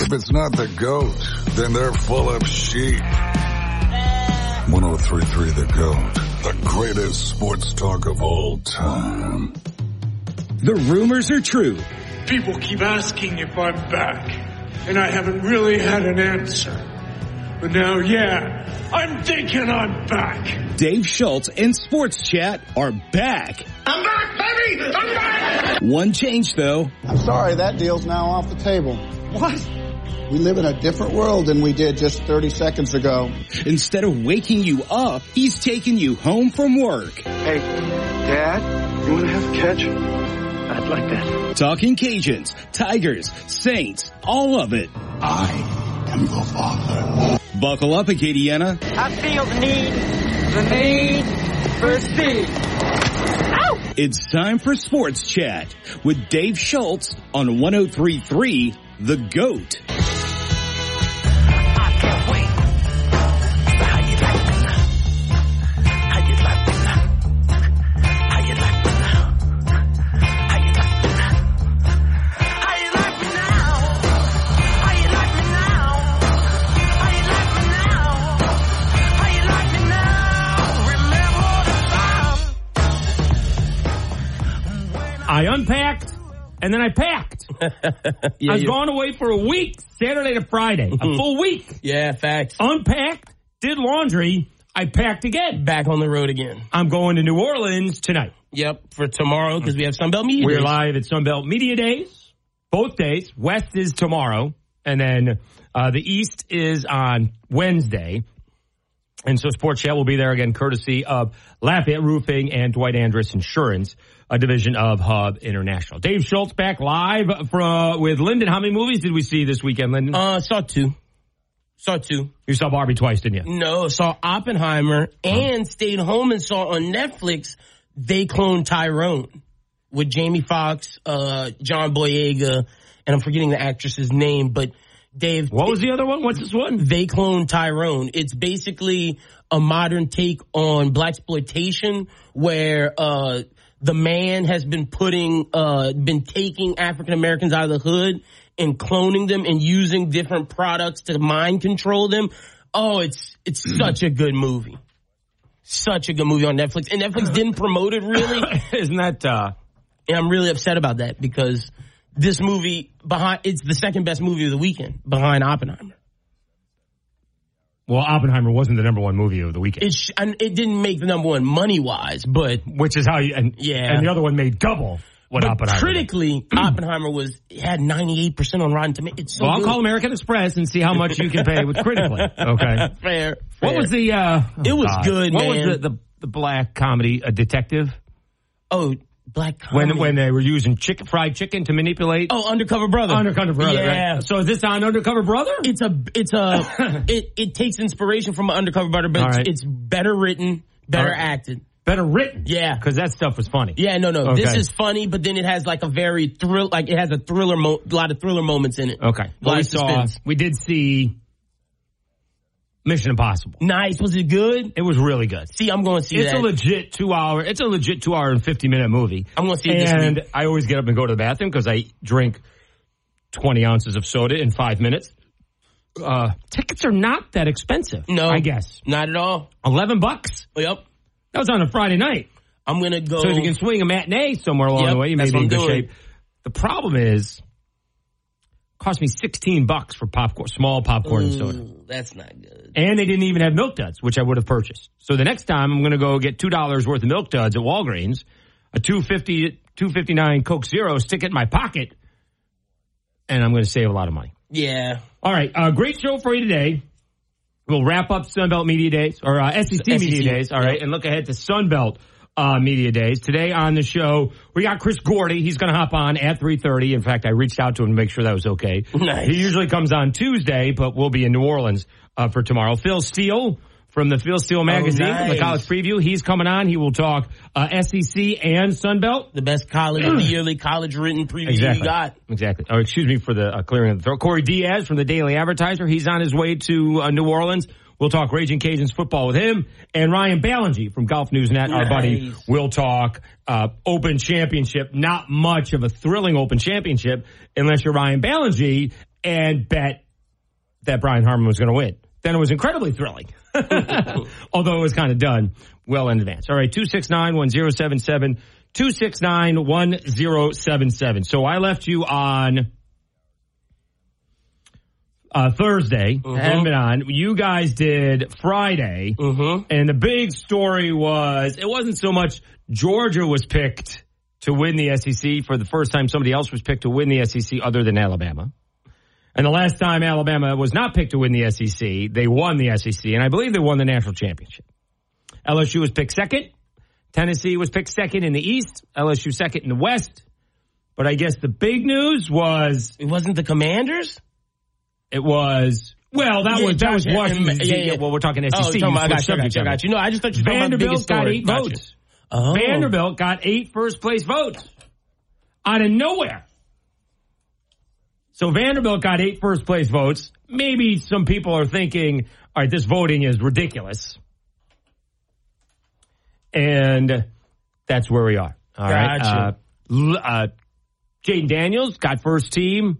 If it's not the GOAT, then they're full of sheep. 103.3 The GOAT, the greatest sports talk of all time. The rumors are true. People keep asking if I'm back, and I haven't really had an answer. But now, yeah, I'm thinking I'm back. Dave Schultz and Sports Chat are back. I'm back, baby! I'm back! One change, though. I'm sorry, that deal's now off the table. What? We live in a different world than we did just 30 seconds ago. Instead of waking you up, he's taking you home from work. Hey, Dad, you want to have catch? I'd like that. Talking Cajuns, Tigers, Saints, all of it. I am the father. Buckle up, Acadiana. I feel the need for speed. Ow! It's time for Sports Chat with Dave Schultz on 103.3 The GOAT. I unpacked, and then I packed. Yeah, I was gone away for a week, Saturday to Friday, a full week. Yeah, facts. Unpacked, did laundry, I packed again. Back on the road again. I'm going to New Orleans tonight. Yep, for tomorrow, because we have Sunbelt Media Days. We're live at Sunbelt Media Days, both days. West is tomorrow, and then the East is on Wednesday. And so Sports Chat will be there again, courtesy of Lafayette Roofing and Dwight Andrus Insurance, a division of Hub International. Dave Schultz back live with Lyndon. How many movies did we see this weekend, Lyndon? Saw two. You saw Barbie twice, didn't you? No, saw Oppenheimer and stayed home and saw on Netflix They Cloned Tyrone with Jamie Foxx, John Boyega, and I'm forgetting the actress's name, but Dave. What was the other one? What's this one? They Cloned Tyrone. It's basically a modern take on blaxploitation where the man has been taking African Americans out of the hood and cloning them and using different products to mind control them. Oh, it's such a good movie. Such a good movie on Netflix. And Netflix didn't promote it really. Isn't that, and I'm really upset about that because this movie it's the second best movie of the weekend behind Oppenheimer. Well, Oppenheimer wasn't the number one movie of the weekend. It didn't make the number one money-wise, but... Which is how you... And the other one made double what Oppenheimer critically, did. Oppenheimer had 98% on Rotten Tomatoes. It's so I'll call American Express and see how much you can pay with critically. Okay. Fair. What was the... it was good, what man. What was the black comedy, A Detective? Oh, black comedy. When they were using fried chicken to manipulate... Oh, Undercover Brother. Undercover Brother, yeah. Right? So is this on Undercover Brother? It takes inspiration from Undercover Brother, but it's better written, better acted. Better written? Yeah. Because that stuff was funny. Yeah, no. Okay. This is funny, but then it has like a very thrill... Like it has a thriller... a lot of thriller moments in it. Okay. Well, we did see... Mission Impossible. Nice. Was it good? It was really good. See, I'm going to see it. It's a legit 2 hour and 50-minute movie. I'm going to see it this week. And I always get up and go to the bathroom because I drink 20 ounces of soda in 5 minutes. Tickets are not that expensive. No. I guess. Not at all. $11. Yep. That was on a Friday night. I'm going to go. So if you can swing a matinee somewhere along the way, you may be in good shape. The problem is... Cost me $16 for popcorn, small popcorn and soda. That's not good. And they didn't even have Milk Duds, which I would have purchased. So the next time I'm going to go get $2 worth of Milk Duds at Walgreens, a $2.59 Coke Zero, stick it in my pocket, and I'm going to save a lot of money. Yeah. All right. Great show for you today. We'll wrap up Sunbelt Media Days or SEC Media Days. All right, and look ahead to Sunbelt Media Days. Today on the show, we got Chris Gordy. He's going to hop on at 3:30. In fact, I reached out to him to make sure that was okay. Nice. He usually comes on Tuesday, but we'll be in New Orleans for tomorrow. Phil Steele from the Phil Steele magazine, nice. The College Preview. He's coming on. He will talk SEC and Sunbelt. The best college, the yearly college written preview you got. Exactly. Oh, excuse me for the clearing of the throat. Cory Diaz from the Daily Advertiser. He's on his way to New Orleans. We'll talk Raging Cajuns football with him. And Ryan Ballengee from Golf News Net, our buddy, will talk Open Championship. Not much of a thrilling Open Championship unless you're Ryan Ballengee and bet that Brian Harmon was going to win. Then it was incredibly thrilling, although it was kind of done well in advance. All right, 269-1077, 269-1077. So I left you on Thursday. I haven't been on. You guys did Friday, and the big story was it wasn't so much Georgia was picked to win the SEC for the first time somebody else was picked to win the SEC other than Alabama. And the last time Alabama was not picked to win the SEC, they won the SEC, and I believe they won the national championship. LSU was picked second. Tennessee was picked second in the East. LSU second in the West. But I guess the big news was... It wasn't the Commanders? It was... Well, that was Washington. Yeah. Well, we're talking SEC. Oh, I got you. No, I just thought you were talking about the biggest story. Vanderbilt got 8 first-place votes out of nowhere. So Vanderbilt got 8 first-place votes. Maybe some people are thinking, all right, this voting is ridiculous. And that's where we are. All right. Jaden Daniels got first team,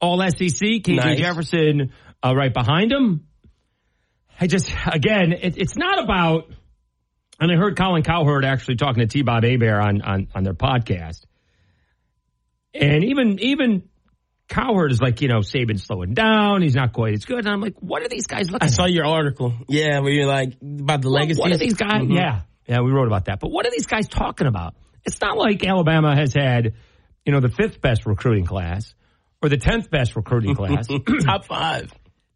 all SEC. KJ Jefferson right behind him. It's not about... And I heard Colin Cowherd actually talking to T-Bob Hebert on their podcast. And even Cowherd is like, Saban's slowing down. He's not quite as good. And I'm like, what are these guys looking at? I saw your article. Yeah, where you're like, about the legacy. What are these guys? Mm-hmm. Yeah, we wrote about that. But what are these guys talking about? It's not like Alabama has had, the 5th best recruiting class or the 10th best recruiting class. Top 5.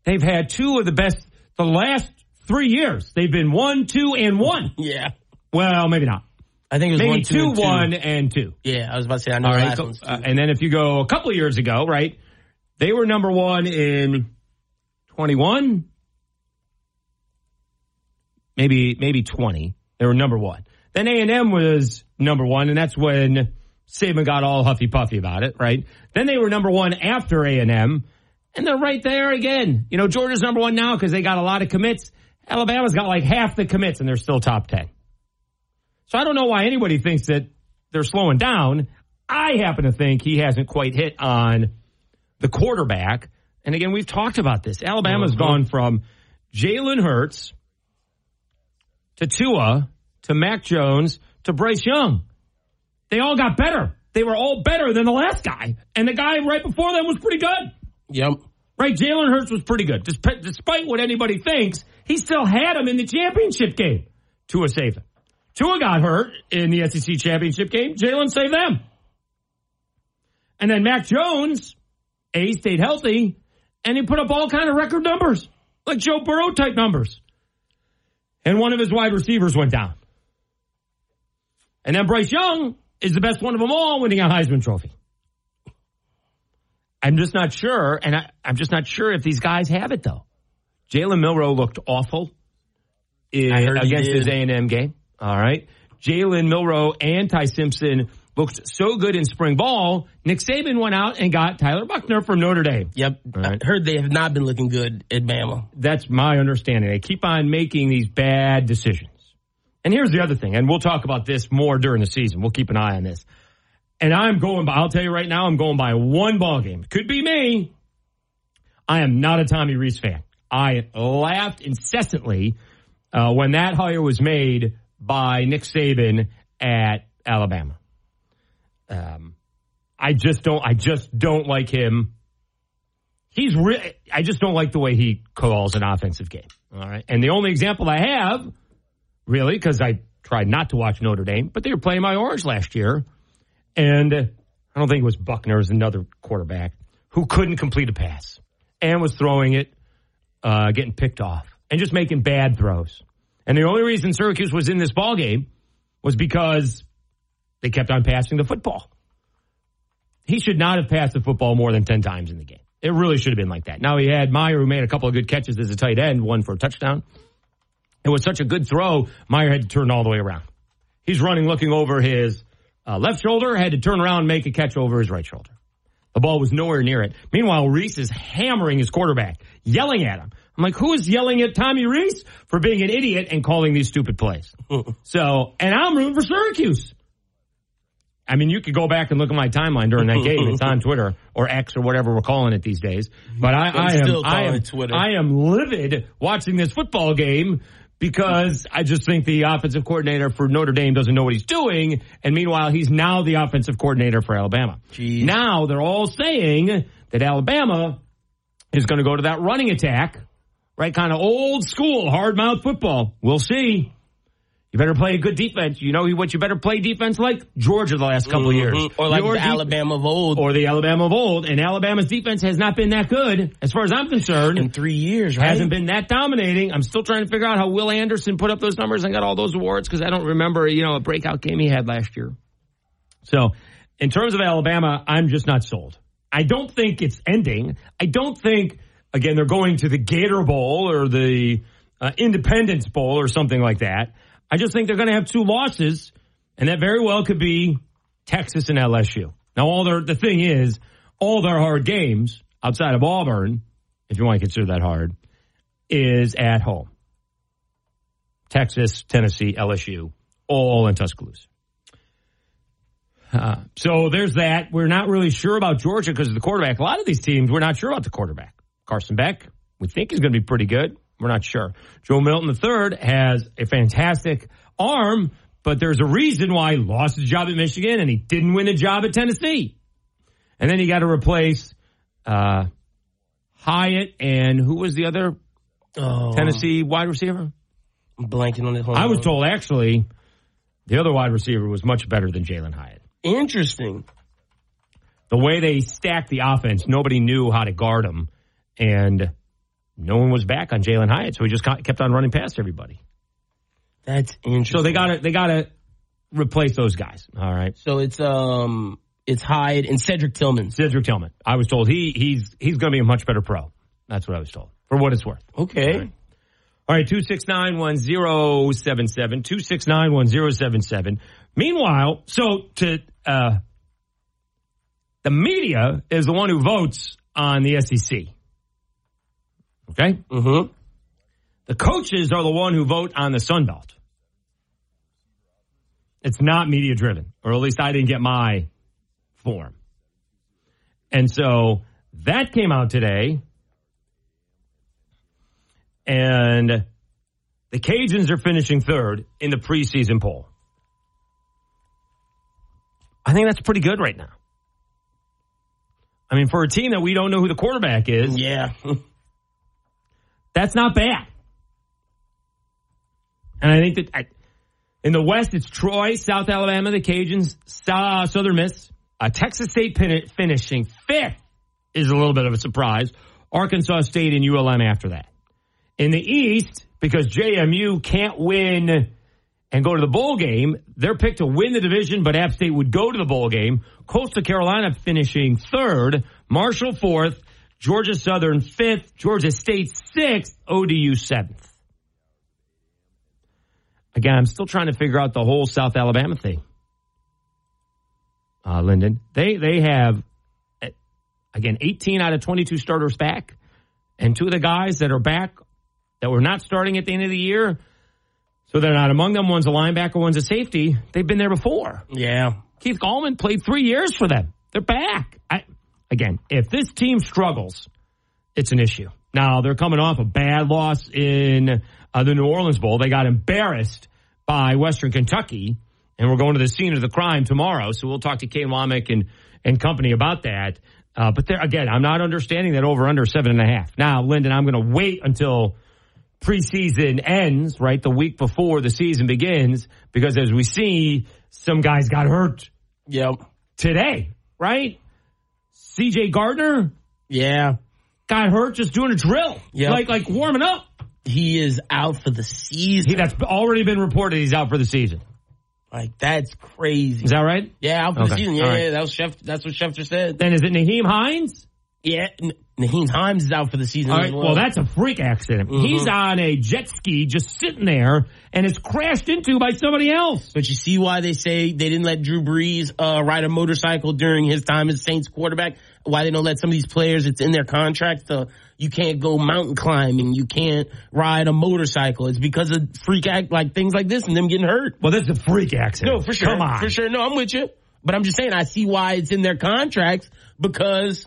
They've had 2 of the best the last 3 years. They've been 1, 2, and 1. Yeah. Well, maybe not. I think it was maybe 1, 2, and 2. Yeah, I was about to say, I know the last one's 2. And then if you go a couple of years ago, right, they were number 1 in 21, maybe 20. They were number 1. Then A&M was number 1, and that's when Saban got all huffy-puffy about it, right? Then they were number 1 after A&M, and they're right there again. Georgia's number 1 now because they got a lot of commits. Alabama's got like half the commits, and they're still top 10. So I don't know why anybody thinks that they're slowing down. I happen to think he hasn't quite hit on the quarterback. And again, we've talked about this. Alabama's gone from Jalen Hurts to Tua to Mac Jones to Bryce Young. They all got better. They were all better than the last guy. And the guy right before them was pretty good. Yep. Right, Jalen Hurts was pretty good. Despite what anybody thinks, he still had him in the championship game. Tua saved him. Tua got hurt in the SEC championship game. Jalen saved them. And then Mac Jones, he stayed healthy, and he put up all kind of record numbers, like Joe Burrow-type numbers. And one of his wide receivers went down. And then Bryce Young is the best one of them all, winning a Heisman Trophy. I'm just not sure, and I'm just not sure if these guys have it, though. Jalen Milroe looked awful against his A&M game. All right. Jalen Milroe and Ty Simpson looked so good in spring ball. Nick Saban went out and got Tyler Buchner from Notre Dame. Yep. Right. I heard they have not been looking good at Bama. That's my understanding. They keep on making these bad decisions. And here's the other thing, and we'll talk about this more during the season. We'll keep an eye on this. And I'll tell you right now, I'm going by one ball game. It could be me. I am not a Tommy Rees fan. I laughed incessantly when that hire was made by Nick Saban at Alabama. I just don't like him. I just don't like the way he calls an offensive game. All right. And the only example I have, really, because I tried not to watch Notre Dame, but they were playing my Orange last year. And I don't think it was Buchner, it was another quarterback who couldn't complete a pass and was throwing it, getting picked off and just making bad throws. And the only reason Syracuse was in this ballgame was because they kept on passing the football. He should not have passed the football more than 10 times in the game. It really should have been like that. Now he had Meyer, who made a couple of good catches as a tight end, one for a touchdown. It was such a good throw, Meyer had to turn all the way around. He's running, looking over his left shoulder, had to turn around and make a catch over his right shoulder. The ball was nowhere near it. Meanwhile, Rees is hammering his quarterback, yelling at him. I'm like, who is yelling at Tommy Rees for being an idiot and calling these stupid plays? And I'm rooting for Syracuse. I mean, you could go back and look at my timeline during that game. It's on Twitter or X or whatever we're calling it these days. But I am livid watching this football game because I just think the offensive coordinator for Notre Dame doesn't know what he's doing. And meanwhile, he's now the offensive coordinator for Alabama. Jeez. Now they're all saying that Alabama is going to go to that running attack, right? Kind of old school, hard mouth football. We'll see. You better play a good defense. You know what you better play defense like? Georgia the last couple of years. Or like Alabama of old. Or the Alabama of old. And Alabama's defense has not been that good, as far as I'm concerned. In 3 years, right? Hasn't been that dominating. I'm still trying to figure out how Will Anderson put up those numbers and got all those awards, because I don't remember, a breakout game he had last year. So, in terms of Alabama, I'm just not sold. I don't think it's ending. I don't think, again, they're going to the Gator Bowl or the Independence Bowl or something like that. I just think they're going to have two losses, and that very well could be Texas and LSU. Now, the thing is, all their hard games, outside of Auburn, if you want to consider that hard, is at home. Texas, Tennessee, LSU, all in Tuscaloosa. So there's that. We're not really sure about Georgia because of the quarterback. A lot of these teams, we're not sure about the quarterback. Carson Beck, we think he's going to be pretty good. We're not sure. Joe Milton III has a fantastic arm, but there's a reason why he lost his job at Michigan and he didn't win a job at Tennessee. And then you got to replace Hyatt and who was the other Tennessee wide receiver? I'm blanking on it. I was told, actually, the other wide receiver was much better than Jalen Hyatt. Interesting. The way they stacked the offense, nobody knew how to guard him. And no one was back on Jalen Hyatt, so he just kept on running past everybody. That's interesting. So they gotta replace those guys. All right. So it's Hyatt and Cedric Tillman. Cedric Tillman. I was told he's gonna be a much better pro. That's what I was told. For what it's worth. Okay. All right. 269-1077. 269-1077. Meanwhile, so the media is the one who votes on the SEC. Okay? Mm-hmm. The coaches are the one who vote on the Sun Belt. It's not media-driven, or at least I didn't get my form. And so that came out today, and the Cajuns are finishing third in the preseason poll. I think that's pretty good right now. I mean, for a team that we don't know who the quarterback is. Yeah. That's not bad. And I think that in the West, it's Troy, South Alabama, the Cajuns, Southern Miss. Texas State finishing fifth is a little bit of a surprise. Arkansas State and ULM after that. In the East, because JMU can't win and go to the bowl game, they're picked to win the division, but App State would go to the bowl game. Coastal Carolina finishing third, Marshall fourth, Georgia Southern 5th, Georgia State 6th, ODU 7th. Again, I'm still trying to figure out the whole South Alabama thing. Lyndon, they have, again, 18 out of 22 starters back. And two of the guys that are back that were not starting at the end of the year, so they're not among them. One's a linebacker, one's a safety. They've been there before. Yeah. Keith Gallman played 3 years for them. They're back. Again, if this team struggles, it's an issue. Now, they're coming off a bad loss in the New Orleans Bowl. They got embarrassed by Western Kentucky, and we're going to the scene of the crime tomorrow, so we'll talk to Kane Womack and company about that. But there, again, I'm not understanding that over-under 7.5. Now, Lyndon, I'm going to wait until preseason ends, right, the week before the season begins, because as we see, some guys got hurt today, right? C.J. Gardner, got hurt just doing a drill, like warming up. He is out for the season. That's already been reported. He's out for the season. Like, that's crazy. Is that right? Yeah, out for the season. Yeah, right. That's what Schefter said. Then is it Naheem Hines? Yeah, Naheem Hines is out for the season. All right. Well, that's a freak accident. Mm-hmm. He's on a jet ski just sitting there and is crashed into by somebody else. But you see why they say they didn't let Drew Brees ride a motorcycle during his time as Saints quarterback? Why they don't let some of these players, it's in their contracts, you can't go mountain climbing, you can't ride a motorcycle. It's because of freak act, like things like this and them getting hurt. Well, that's a freak accident. No, for sure. Come on. For sure. No, I'm with you. But I'm just saying, I see why it's in their contracts, because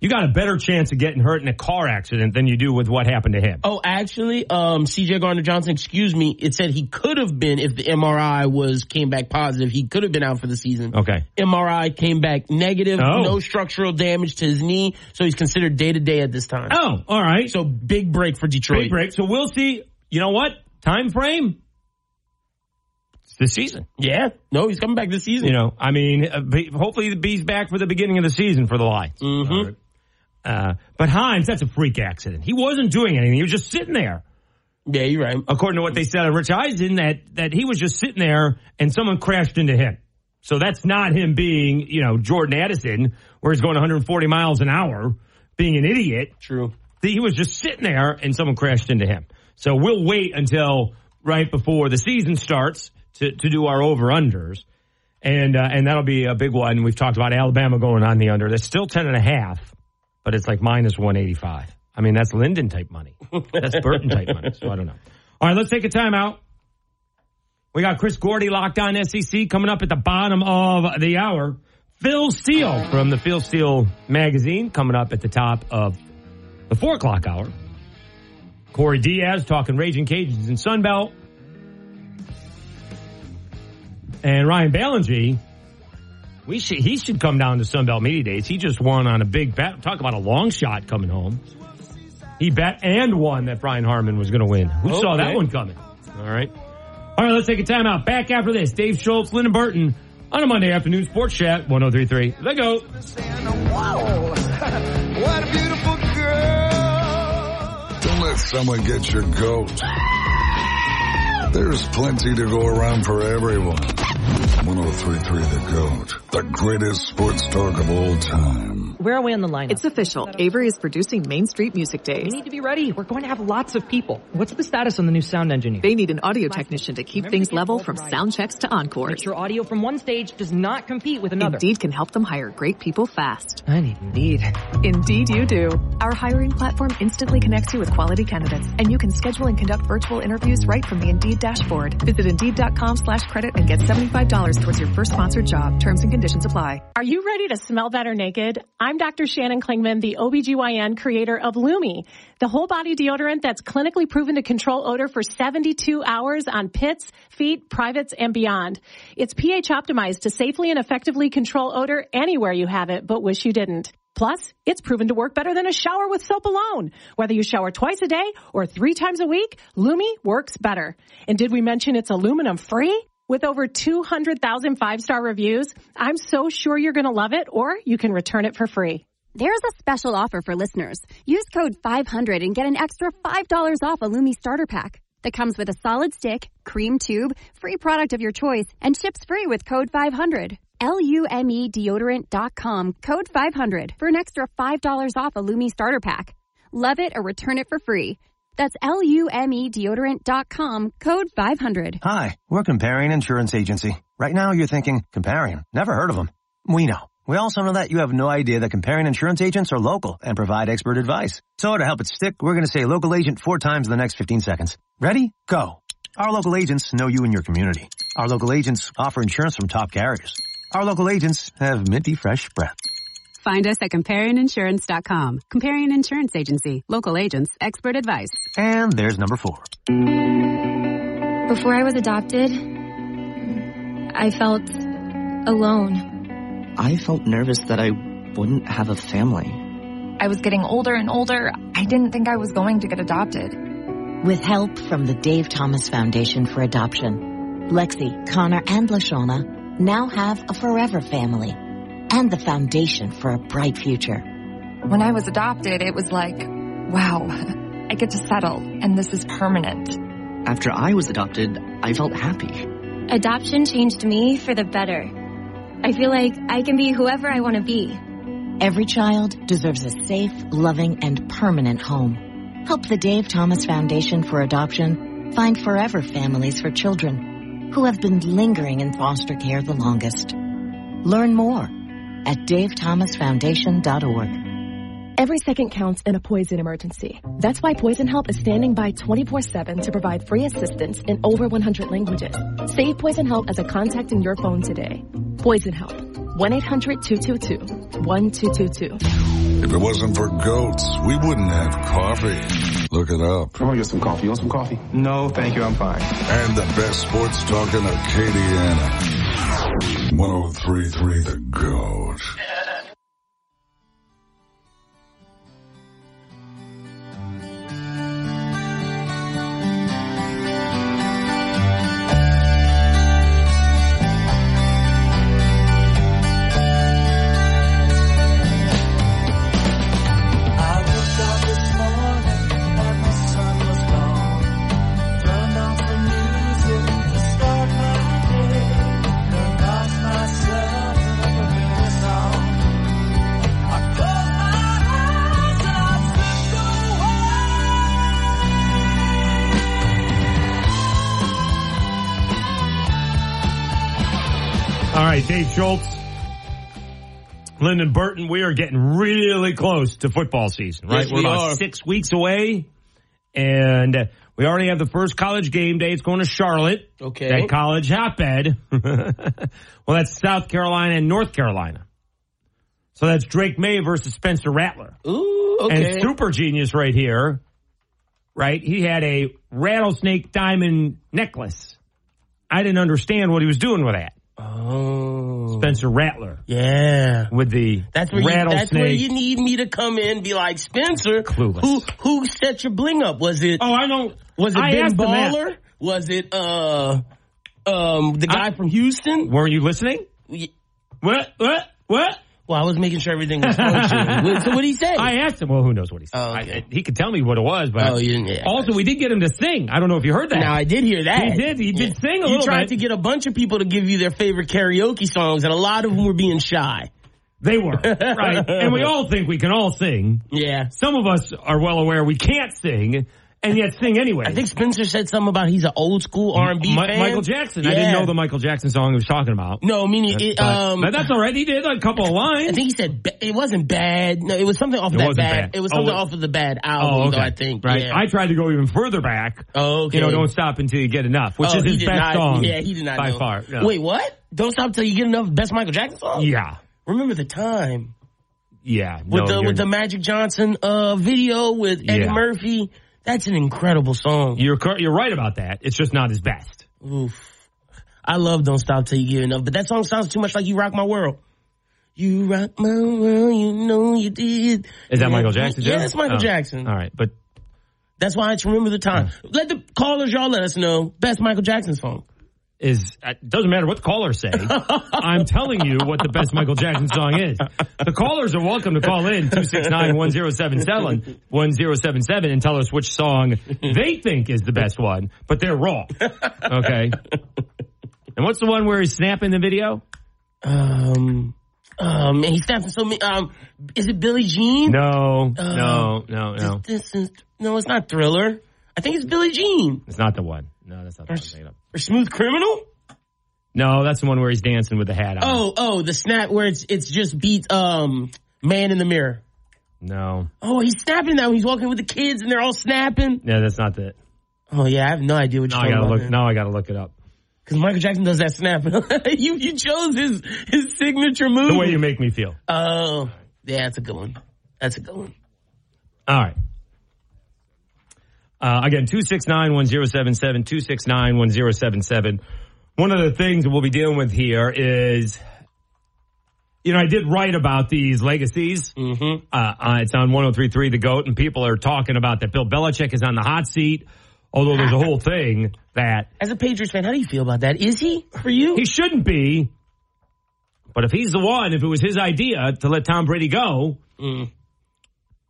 you got a better chance of getting hurt in a car accident than you do with what happened to him. Oh, actually, C.J. Gardner-Johnson, excuse me, it said he could have been, if the MRI came back positive, he could have been out for the season. Okay. MRI came back negative, no structural damage to his knee, so he's considered day-to-day at this time. Oh, all right. So big break for Detroit. Big break. So we'll see, you know what, time frame? This season. Yeah. No, he's coming back this season. You know, I mean, hopefully the B's back for the beginning of the season for the Lions. Mm-hmm. But Himes, that's a freak accident. He wasn't doing anything. He was just sitting there. Yeah, you're right. According to what they said of Rich Eisen, that he was just sitting there and someone crashed into him. So that's not him being, you know, Jordan Addison, where he's going 140 miles an hour, being an idiot. True. He was just sitting there and someone crashed into him. So we'll wait until right before the season starts to do our over-unders, and that'll be a big one. We've talked about Alabama going on the under. That's still 10.5, but it's like minus 185. I mean, that's Lyndon-type money. That's Burton-type money, so I don't know. All right, let's take a timeout. We got Chris Gordy locked on SEC coming up at the bottom of the hour. Phil Steele from the Phil Steele Magazine coming up at the top of the 4 o'clock hour. Cory Diaz talking Raging Cajuns and Sunbelt. And Ryan Ballengee, he should come down to Sunbelt Media Days. He just won on a big bet. Talk about a long shot coming home. He bet and won that Brian Harmon was going to win. Who saw that one coming? All right, let's take a timeout. Back after this, Dave Schultz, Lyndon Burton, on a Monday afternoon Sports Chat, 103.3. Let's go. Whoa. What a beautiful girl. Don't let someone get your goat. There's plenty to go around for everyone. 103.3 The Goat, the greatest sports talk of all time. Where are we on the lineup? It's official. Avery is producing Main Street Music Days. We need to be ready. We're going to have lots of people. What's the status on the new sound engineer? They need an audio technician to keep things level from sound checks to encores. Make sure audio from one stage does not compete with another. Indeed can help them hire great people fast. I need Indeed. Indeed you do. Our hiring platform instantly connects you with quality candidates, and you can schedule and conduct virtual interviews right from the Indeed dashboard. Visit Indeed.com/credit and get $75 towards your first sponsored job. Terms and conditions apply. Are you ready to smell better naked? I'm Dr. Shannon Klingman, the OBGYN creator of Lumi, the whole body deodorant that's clinically proven to control odor for 72 hours on pits, feet, privates, and beyond. It's pH optimized to safely and effectively control odor anywhere you have it, but wish you didn't. Plus, it's proven to work better than a shower with soap alone. Whether you shower twice a day or 3 times a week, Lumi works better. And did we mention it's aluminum free? With over 200,000 five-star reviews, I'm so sure you're going to love it, or you can return it for free. There's a special offer for listeners. Use code 500 and get an extra $5 off a Lumi starter pack that comes with a solid stick, cream tube, free product of your choice, and ships free with code 500. Lume deodorant.com, code 500 for an extra $5 off a Lumi starter pack. Love it or return it for free. That's Lume deodorant.com, code 500. Hi, we're Comparing Insurance Agency. Right now you're thinking, Comparing? Never heard of them. We know. We also know that you have no idea that Comparing Insurance agents are local and provide expert advice. So to help it stick, we're going to say local agent 4 times in the next 15 seconds. Ready? Go. Our local agents know you and your community. Our local agents offer insurance from top carriers. Our local agents have minty fresh breath. Find us at comparinginsurance.com. Comparing Insurance Agency. Local agents. Expert advice. And there's number 4. Before I was adopted, I felt alone. I felt nervous that I wouldn't have a family. I was getting older and older. I didn't think I was going to get adopted. With help from the Dave Thomas Foundation for Adoption, Lexi, Connor, and LaShawna now have a forever family and the foundation for a bright future. When I was adopted, it was like, wow, I get to settle, and this is permanent. After I was adopted, I felt happy. Adoption changed me for the better. I feel like I can be whoever I want to be. Every child deserves a safe, loving, and permanent home. Help the Dave Thomas Foundation for Adoption find forever families for children who have been lingering in foster care the longest. Learn more at DaveThomasFoundation.org. Every second counts in a poison emergency. That's why Poison Help is standing by 24/7 to provide free assistance in over 100 languages. Save Poison Help as a contact in your phone today. Poison Help. 1-800-222-1222. If it wasn't for goats, we wouldn't have coffee. Look it up. I want to get some coffee. You want some coffee? No, thank you. I'm fine. And the best sports talk in Acadiana. 103.3 The Goat. Dave Schultz, Lyndon Burton, we are getting really close to football season, right? Yes, we're about 6 weeks away, and we already have the first college game day. It's going to Charlotte. Okay. That college hotbed. Well, that's South Carolina and North Carolina. So that's Drake May versus Spencer Rattler. Ooh, okay. And super genius right here, right? He had a rattlesnake diamond necklace. I didn't understand what he was doing with that. Oh, Spencer Rattler. Yeah, with the rattlesnake. That's where you need me to come in and be like, Spencer, clueless. Who set your bling up? Was it? Oh, I don't. Was it Ben Baller? Was it the guy from Houston? Weren't you listening? What? Well, I was making sure everything was functioning. So what did he say? I asked him. Well, who knows what he said? Oh, okay. He could tell me what it was, but also we did get him to sing. I don't know if you heard that. No, I did hear that. He did sing a little bit. You tried to get a bunch of people to give you their favorite karaoke songs, and a lot of them were being shy. They were, right? And we all think we can all sing. Yeah. Some of us are well aware we can't sing, and yet sing anyway. I think Spencer said something about he's an old school R&B fan. Michael Jackson. Yeah. I didn't know the Michael Jackson song he was talking about. No, meaning but that's all right. He did a couple of lines. I think he said it wasn't bad. No, it was something off of that bad. It was something off of the bad album, though, I think. Right. Yeah. I tried to go even further back. Oh, okay. You know, Don't Stop Until You Get Enough, which is his best song. Yeah, he did not know. Far. No. Wait, what? Don't Stop Until You Get Enough, best Michael Jackson song? Yeah. Remember the time. Yeah. With the Magic Johnson video with Eddie Murphy. That's an incredible song. You're right about that. It's just not his best. Oof. I love Don't Stop Till You Get Enough, but that song sounds too much like You Rock My World. You rock my world, you know you did. Is that Michael Jackson? Yeah, that's Michael Jackson. All right, but that's why I just remember the time. Let the callers, y'all let us know. Best Michael Jackson song. It doesn't matter what the callers say. I'm telling you what the best Michael Jackson song is. The callers are welcome to call in 269-1077 and tell us which song they think is the best one, but they're wrong. Okay. And what's the one where he's snapping the video? He's snapping so many. Is it Billie Jean? No. This it's not Thriller. I think it's Billie Jean. It's not the one. No, that's not the one I made up. Or Smooth Criminal? No, that's the one where he's dancing with the hat on. Oh, the snap where it's just beat Man in the Mirror. No. Oh, he's snapping that when he's walking with the kids and they're all snapping. No, that's not that. Oh, yeah, I have no idea what you're talking about. Now I got to look it up. Because Michael Jackson does that snapping. You chose his signature move. The way you make me feel. Oh, yeah, that's a good one. All right. Again, 269-1077, 269-1077. One of the things that we'll be dealing with here is, I did write about these legacies. Mm-hmm. It's on 103.3 The Goat, and people are talking about that Bill Belichick is on the hot seat, although there's a whole thing that... As a Patriots fan, how do you feel about that? Is he for you? He shouldn't be. But if he's the one, if it was his idea to let Tom Brady go... Mm.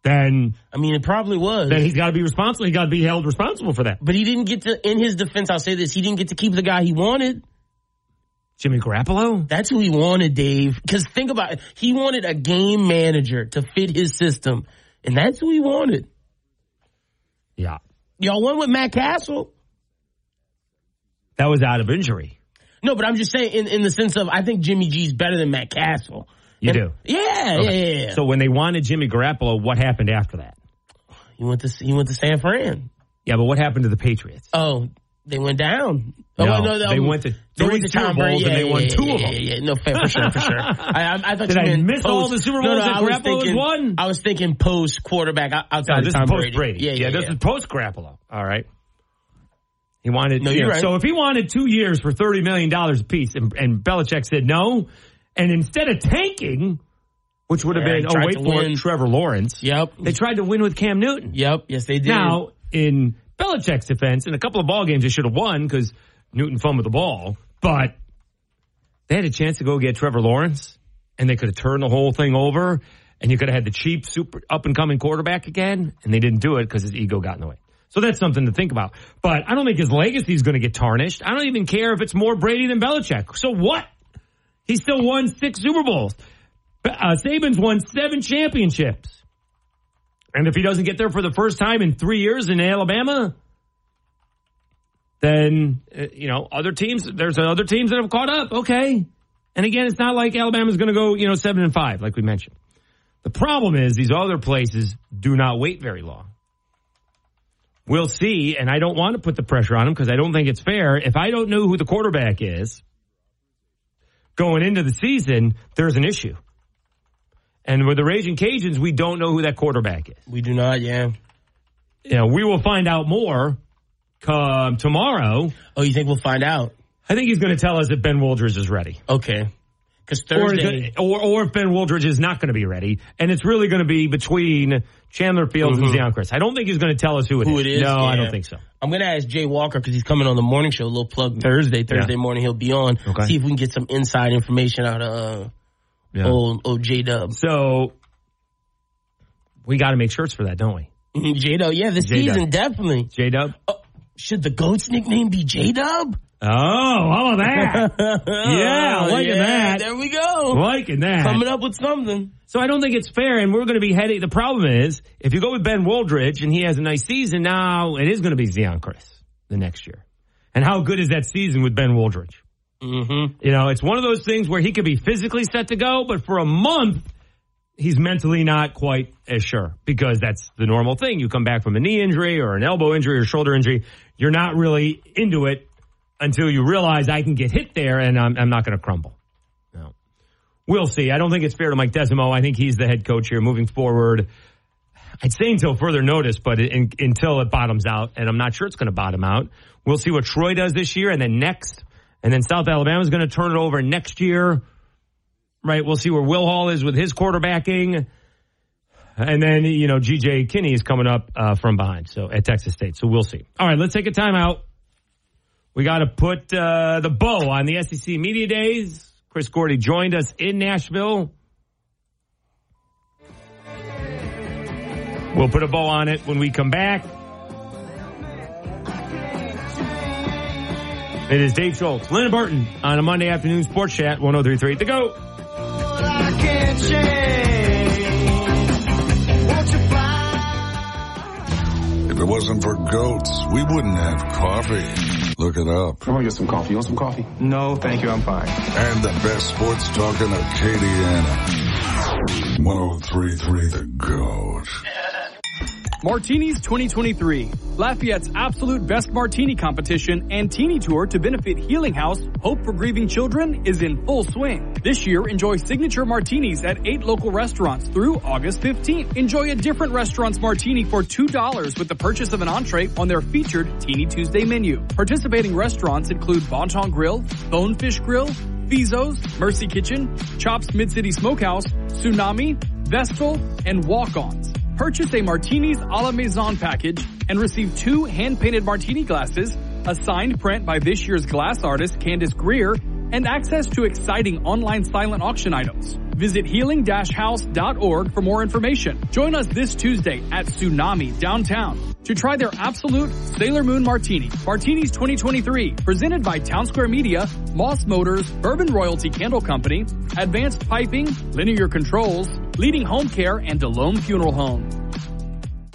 Then it probably was. Then he's got to be responsible. He's got to be held responsible for that. But he didn't get to, in his defense, I'll say this, he didn't get to keep the guy he wanted. Jimmy Garoppolo? That's who he wanted, Dave. Because think about it. He wanted a game manager to fit his system. And that's who he wanted. Yeah. Y'all won with Matt Castle. That was out of injury. No, but I'm just saying in the sense of I think Jimmy G's better than Matt Castle. You do? Yeah, okay. Yeah. So when they wanted Jimmy Garoppolo, what happened after that? He went to San Fran. Yeah, but what happened to the Patriots? Oh, They went down. They went to three Super Bowls and they won two of them. No, for sure. I thought Did I miss all the Super Bowls that Garoppolo won? I was thinking post-quarterback outside of Tom Brady. This is post-Garoppolo. All right. He wanted right. So if he wanted 2 years for $30 million apiece, and Belichick said no, and instead of tanking, which would have been, Trevor Lawrence. Yep. They tried to win with Cam Newton. Yep. Yes, they did. Now, in Belichick's defense, in a couple of ball games they should have won because Newton fumbled the ball, but they had a chance to go get Trevor Lawrence, and they could have turned the whole thing over, and you could have had the cheap, super up-and-coming quarterback again, and they didn't do it because his ego got in the way. So that's something to think about. But I don't think his legacy is going to get tarnished. I don't even care if it's more Brady than Belichick. So what? He still won 6 Super Bowls. Saban's won 7 championships. And if he doesn't get there for the first time in 3 years in Alabama, then, other teams that have caught up. Okay. And again, it's not like Alabama's going to go, 7-5, like we mentioned. The problem is these other places do not wait very long. We'll see. And I don't want to put the pressure on them because I don't think it's fair. If I don't know who the quarterback is going into the season, there's an issue. And with the Raging Cajuns, we don't know who that quarterback is. We do not, yeah. We will find out more come tomorrow. Oh, you think we'll find out? I think he's going to tell us if Ben Wooldridge is ready. Okay. Because Thursday... Or if Ben Wooldridge is not going to be ready. And it's really going to be between Chandler Fields and Zion Chris. I don't think he's going to tell us who it is. No, yeah. I don't think so. I'm going to ask Jay Walker because he's coming on the morning show, a little plug Thursday morning he'll be on. Okay. See if we can get some inside information out of... Yeah. Old J-Dub. So, we got to make shirts for that, don't we? Mm-hmm. J-Dub, yeah, this J-Dub. Season, definitely. J-Dub? Should the GOAT's nickname be J-Dub? Oh, all of that. Liking that. There we go. Liking that. Coming up with something. So, I don't think it's fair, and we're going to be heading. The problem is, if you go with Ben Wooldridge and he has a nice season, now it is going to be Zion Chris the next year. And how good is that season with Ben Wooldridge? Mm-hmm. It's one of those things where he could be physically set to go, but for a month, he's mentally not quite as sure because that's the normal thing. You come back from a knee injury or an elbow injury or shoulder injury. You're not really into it until you realize I can get hit there and I'm not going to crumble. No. We'll see. I don't think it's fair to Mike Desimo. I think he's the head coach here moving forward. I'd say until further notice, but until it bottoms out, and I'm not sure it's going to bottom out. We'll see what Troy does this year and then next. And then South Alabama is going to turn it over next year, right? We'll see where Will Hall is with his quarterbacking. And then, G.J. Kinney is coming up from behind at Texas State. So we'll see. All right, let's take a timeout. We got to put the bow on the SEC Media Days. Chris Gordy joined us in Nashville. We'll put a bow on it when we come back. It is Dave Schultz, Lyndon Burton on a Monday afternoon sports chat, 103.3 The GOAT. If it wasn't for goats, we wouldn't have coffee. Look it up. I want to get some coffee. You want some coffee? No, thank you. I'm fine. And the best sports talk in Acadiana. 103.3 The GOAT. Martini's 2023, Lafayette's absolute best martini competition and teeny tour to benefit Healing House, Hope for Grieving Children is in full swing. This year, enjoy signature martinis at 8 local restaurants through August 15th. Enjoy a different restaurant's martini for $2 with the purchase of an entree on their featured Teeny Tuesday menu. Participating restaurants include Bonton Grill, Bonefish Grill, Fizo's, Mercy Kitchen, Chops Mid-City Smokehouse, Tsunami, Vestal, and Walk-Ons. Purchase a Martinis a la Maison package and receive 2 hand-painted martini glasses, a signed print by this year's glass artist Candice Greer, and access to exciting online silent auction items. Visit healing-house.org for more information. Join us this Tuesday at Tsunami Downtown to try their absolute Sailor Moon Martini. Martinis 2023, presented by Town Square Media, Moss Motors, Bourbon Royalty Candle Company, Advanced Piping, Linear Controls, Leading Home Care, and DeLome Funeral Home.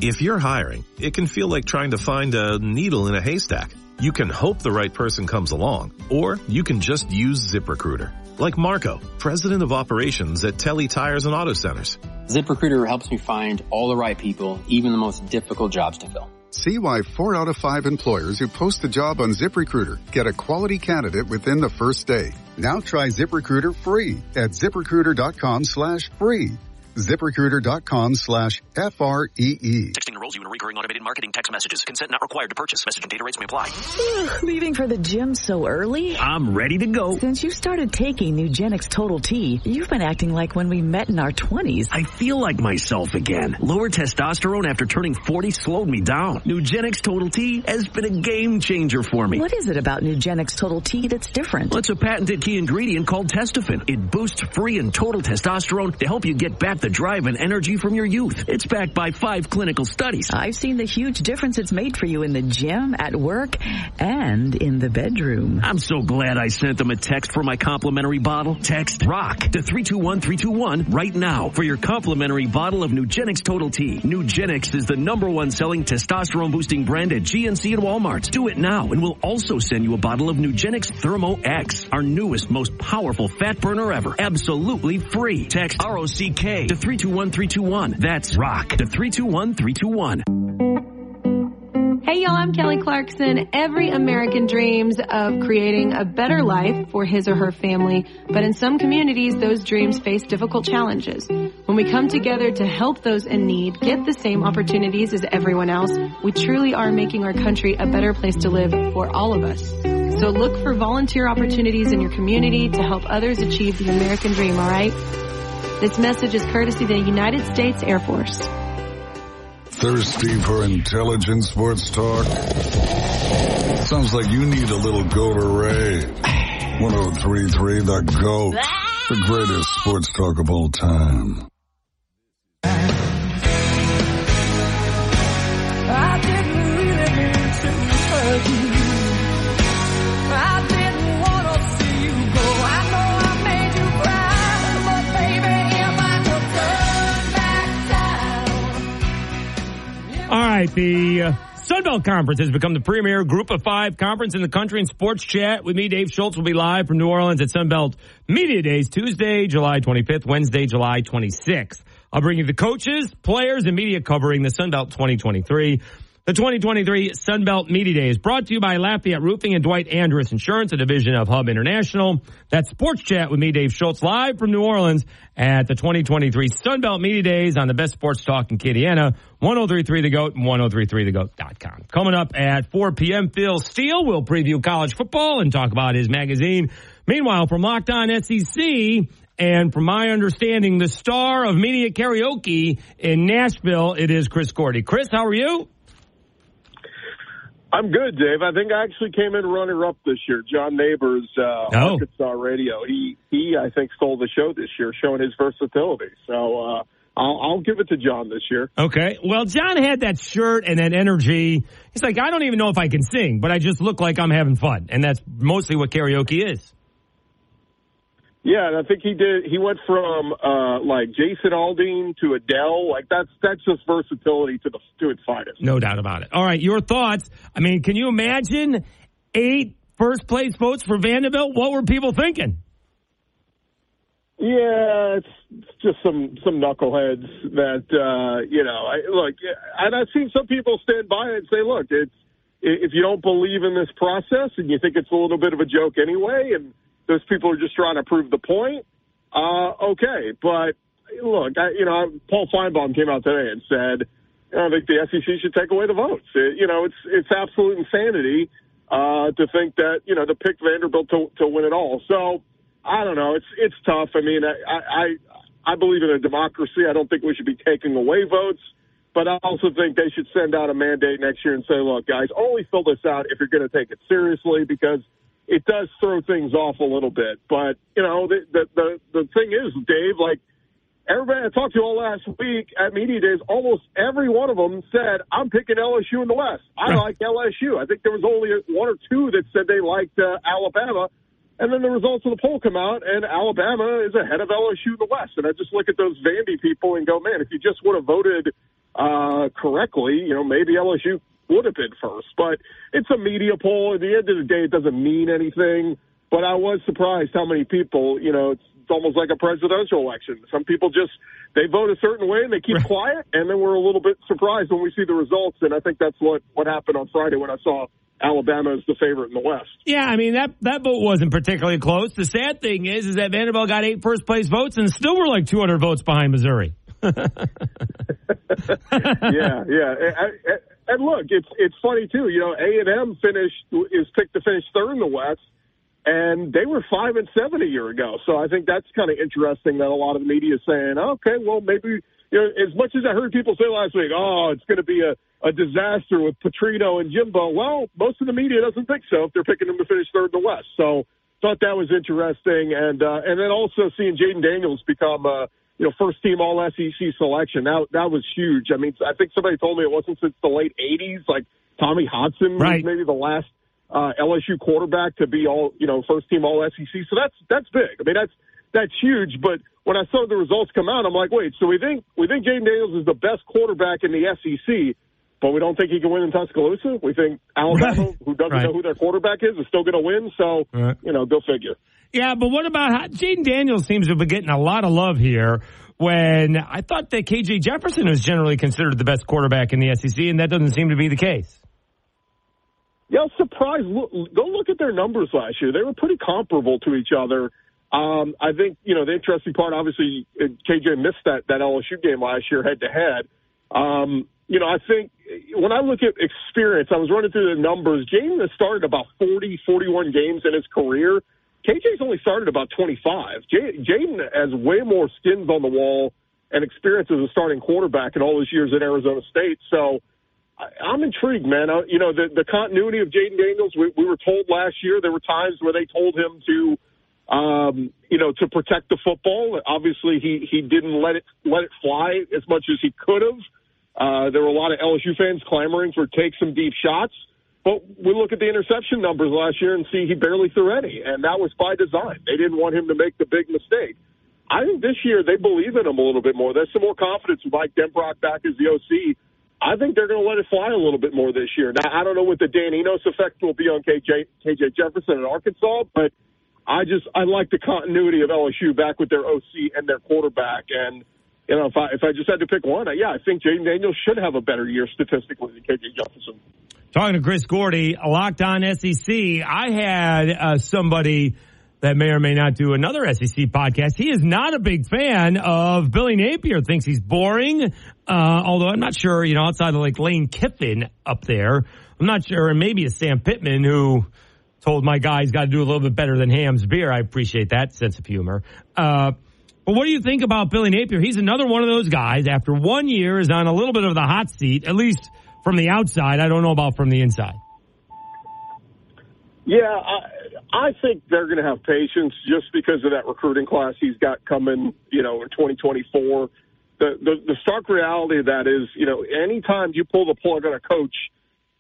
If you're hiring, it can feel like trying to find a needle in a haystack. You can hope the right person comes along, or you can just use ZipRecruiter. Like Marco, president of operations at Tele Tires and Auto Centers. ZipRecruiter helps me find all the right people, even the most difficult jobs to fill. See why 4 out of 5 employers who post a job on ZipRecruiter get a quality candidate within the first day. Now try ZipRecruiter free at ZipRecruiter.com/free. ZipRecruiter.com/FREE. Texting enrolls you in recurring automated marketing text messages. Consent not required to purchase. Message and data rates may apply. Leaving for the gym so early? I'm ready to go. Since you started taking Nugenix Total T, you've been acting like when we met in our 20s. I feel like myself again. Lower testosterone after turning 40 slowed me down. Nugenix Total T has been a game changer for me. What is it about Nugenix Total T that's different? Well, it's a patented key ingredient called testofen. It boosts free and total testosterone to help you get back the drive and energy from your youth. It's backed by 5 clinical studies. I've seen the huge difference it's made for you in the gym, at work, and in the bedroom. I'm so glad I sent them a text for my complimentary bottle. Text ROCK to 321321 right now for your complimentary bottle of Nugenix Total T. Nugenix is the #1 selling testosterone boosting brand at GNC and Walmart. Do it now, and we'll also send you a bottle of Nugenix Thermo X, our newest, most powerful fat burner ever. Absolutely free. Text ROCK to 321321. That's ROCK to 321321. Hey y'all, I'm Kelly Clarkson. Every American dreams of creating a better life for his or her family, but in some communities, those dreams face difficult challenges. When we come together to help those in need get the same opportunities as everyone else, we truly are making our country a better place to live for all of us. So look for volunteer opportunities in your community to help others achieve the American dream, all right? This message is courtesy of the United States Air Force. Thirsty for intelligent sports talk? Sounds like you need a little go-to-ray. 103.3 The GOAT. The greatest sports talk of all time. All right, the Sun Belt Conference has become the premier Group of 5 conference in the country in sports chat. With me, Dave Schultz, will be live from New Orleans at Sun Belt Media Days, Tuesday, July 25th, Wednesday, July 26th. I'll bring you the coaches, players, and media covering the Sun Belt 2023. The 2023 Sun Belt Media Day is brought to you by Lafayette Roofing and Dwight Andrus Insurance, a division of Hub International. That's Sports Chat with me, Dave Schultz, live from New Orleans at the 2023 Sun Belt Media Days on the Best Sports Talk in Acadiana, 103.3 The GOAT and 103.3thegoat.com. Coming up at 4 p.m., Phil Steele will preview college football and talk about his magazine. Meanwhile, from Locked On SEC, and from my understanding, the star of media karaoke in Nashville, it is Chris Gordy. Chris, how are you? I'm good, Dave. I think I actually came in runner-up this year. John Neighbors, Arkansas Radio, he I think, stole the show this year, showing his versatility. So I'll give it to John this year. Okay. Well, John had that shirt and that energy. He's like, I don't even know if I can sing, but I just look like I'm having fun. And that's mostly what karaoke is. Yeah, and I think he did. He went from like Jason Aldean to Adele. Like that's just versatility to its finest. No doubt about it. All right, your thoughts. I mean, can you imagine 8 first place votes for Vanderbilt? What were people thinking? Yeah, it's just some knuckleheads that you know. And I've seen some people stand by it and say, "Look, if you don't believe in this process and you think it's a little bit of a joke anyway, and those people are just trying to prove the point, okay. But, look, Paul Feinbaum came out today and said, I think the SEC should take away the votes. It's absolute insanity to think that, to pick Vanderbilt to win it all. So, I don't know. It's tough. I mean, I believe in a democracy. I don't think we should be taking away votes. But I also think they should send out a mandate next year and say, look, guys, only fill this out if you're going to take it seriously, because it does throw things off a little bit. But, the thing is, Dave, like, everybody I talked to all last week at Media Days, almost every one of them said, I'm picking LSU in the West. I like LSU. I think there was only 1 or 2 that said they liked Alabama. And then the results of the poll come out, and Alabama is ahead of LSU in the West. And I just look at those Vandy people and go, man, if you just would have voted correctly, maybe LSU would have been first. But it's a media poll. At the end of the day, it doesn't mean anything. But I was surprised how many people, It's almost like a presidential election. Some people just, they vote a certain way and they keep quiet, and then we're a little bit surprised when we see the results. And I think that's what happened on Friday when I saw Alabama is the favorite in the West. Yeah, I mean, that vote wasn't particularly close. The sad thing is that Vanderbilt got 8 first-place votes and still were like 200 votes behind Missouri. Yeah. And look, it's funny, too. You know, A&M is picked to finish third in the West, and they were 5-7 a year ago. So I think that's kind of interesting that a lot of the media is saying, okay, well, maybe, you know, as much as I heard people say last week, oh, it's going to be a disaster with Petrino and Jimbo. Well, most of the media doesn't think so if they're picking them to finish third in the West. So thought that was interesting. And then also seeing Jaden Daniels become first team all SEC selection. That was huge. I mean, I think somebody told me it wasn't since the late 80s, like Tommy Hodson was maybe the last LSU quarterback to be all, first team all SEC. So that's big. I mean, that's huge. But when I saw the results come out, I'm like, wait, so we think Jaden Daniels is the best quarterback in the SEC, but we don't think he can win in Tuscaloosa. We think Alabama, who doesn't know who their quarterback is still going to win. So, go figure. Yeah, but what about Jaden Daniels seems to be getting a lot of love here when I thought that KJ Jefferson was generally considered the best quarterback in the SEC, and that doesn't seem to be the case. Yeah, surprise. Go look at their numbers last year. They were pretty comparable to each other. I think, the interesting part, obviously, KJ missed that LSU game last year head-to-head. I think when I look at experience, I was running through the numbers. Jaden has started about 40, 41 games in his career. KJ's only started about 25. Jaden has way more skins on the wall and experience as a starting quarterback in all his years at Arizona State. So I'm intrigued, man. The continuity of Jaden Daniels, we were told last year there were times where they told him to, to protect the football. Obviously, he didn't let it fly as much as he could have. There were a lot of LSU fans clamoring for take some deep shots. But we look at the interception numbers last year and see he barely threw any, and that was by design. They didn't want him to make the big mistake. I think this year they believe in him a little bit more. There's some more confidence with Mike Denbrock back as the OC. I think they're going to let it fly a little bit more this year. Now, I don't know what the Dan Enos effect will be on KJ Jefferson in Arkansas, but I like the continuity of LSU back with their OC and their quarterback. And if I just had to pick one, I think Jaden Daniels should have a better year statistically than KJ Jefferson. Talking to Chris Gordy, Locked On SEC. I had somebody that may or may not do another SEC podcast. He is not a big fan of Billy Napier. Thinks he's boring. Although I'm not sure, outside of like Lane Kiffin up there, I'm not sure. And maybe it's Sam Pittman who told my guy he's got to do a little bit better than Ham's beer. I appreciate that sense of humor. But what do you think about Billy Napier? He's another one of those guys after 1 year is on a little bit of the hot seat, at least from the outside. I don't know about from the inside. Yeah, I think they're going to have patience just because of that recruiting class he's got coming, in 2024. The stark reality of that is, anytime you pull the plug on a coach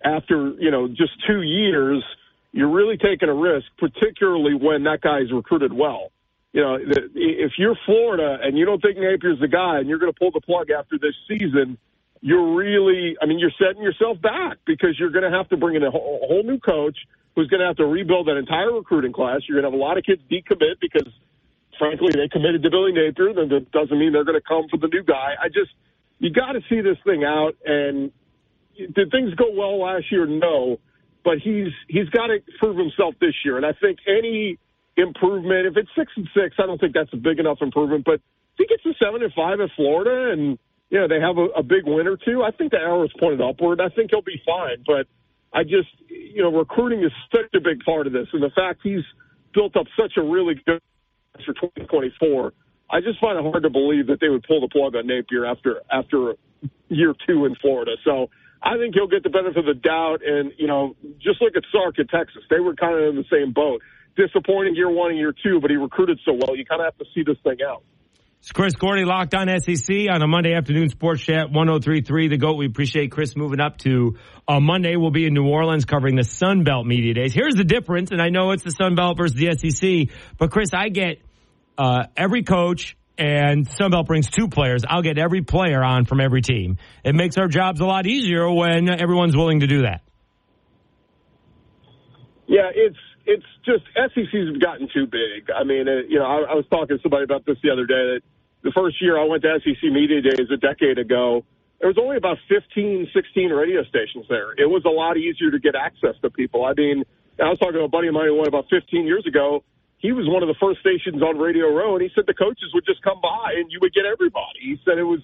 after, just 2 years, you're really taking a risk, particularly when that guy's recruited well. If you're Florida and you don't think Napier's the guy and you're going to pull the plug after this season, you're really, you're setting yourself back because you're going to have to bring in a whole new coach who's going to have to rebuild that entire recruiting class. You're going to have a lot of kids decommit because, frankly, they committed to Billy Napier. That doesn't mean they're going to come for the new guy. You got to see this thing out. And did things go well last year? No. But he's got to prove himself this year. And I think any improvement, if it's 6-6, I don't think that's a big enough improvement. But if he gets to 7-5 at Florida and, they have a big win or two, I think the arrow's pointed upward. I think he'll be fine. But I just, recruiting is such a big part of this. And the fact he's built up such a really good for 2024, I just find it hard to believe that they would pull the plug on Napier after year two in Florida. So I think he'll get the benefit of the doubt. And, just look at Sark at Texas. They were kind of in the same boat. Disappointing year one and year two, but he recruited so well. You kind of have to see this thing out. It's Chris Gordy, Locked On SEC, on a Monday afternoon sports chat, 103.3 The GOAT. We appreciate Chris moving up to Monday. We'll be in New Orleans covering the Sun Belt Media Days. Here's the difference, and I know it's the Sun Belt versus the SEC, but Chris, I get every coach, and Sun Belt brings 2 players. I'll get every player on from every team. It makes our jobs a lot easier when everyone's willing to do that. Yeah, it's it's just SEC's gotten too big. I mean, I was talking to somebody about this the other day, that the first year I went to SEC Media Days a decade ago, there was only about 15, 16 radio stations there. It was a lot easier to get access to people. I mean, I was talking to a buddy of mine who went about 15 years ago. He was one of the first stations on Radio Row, and he said the coaches would just come by and you would get everybody. He said it was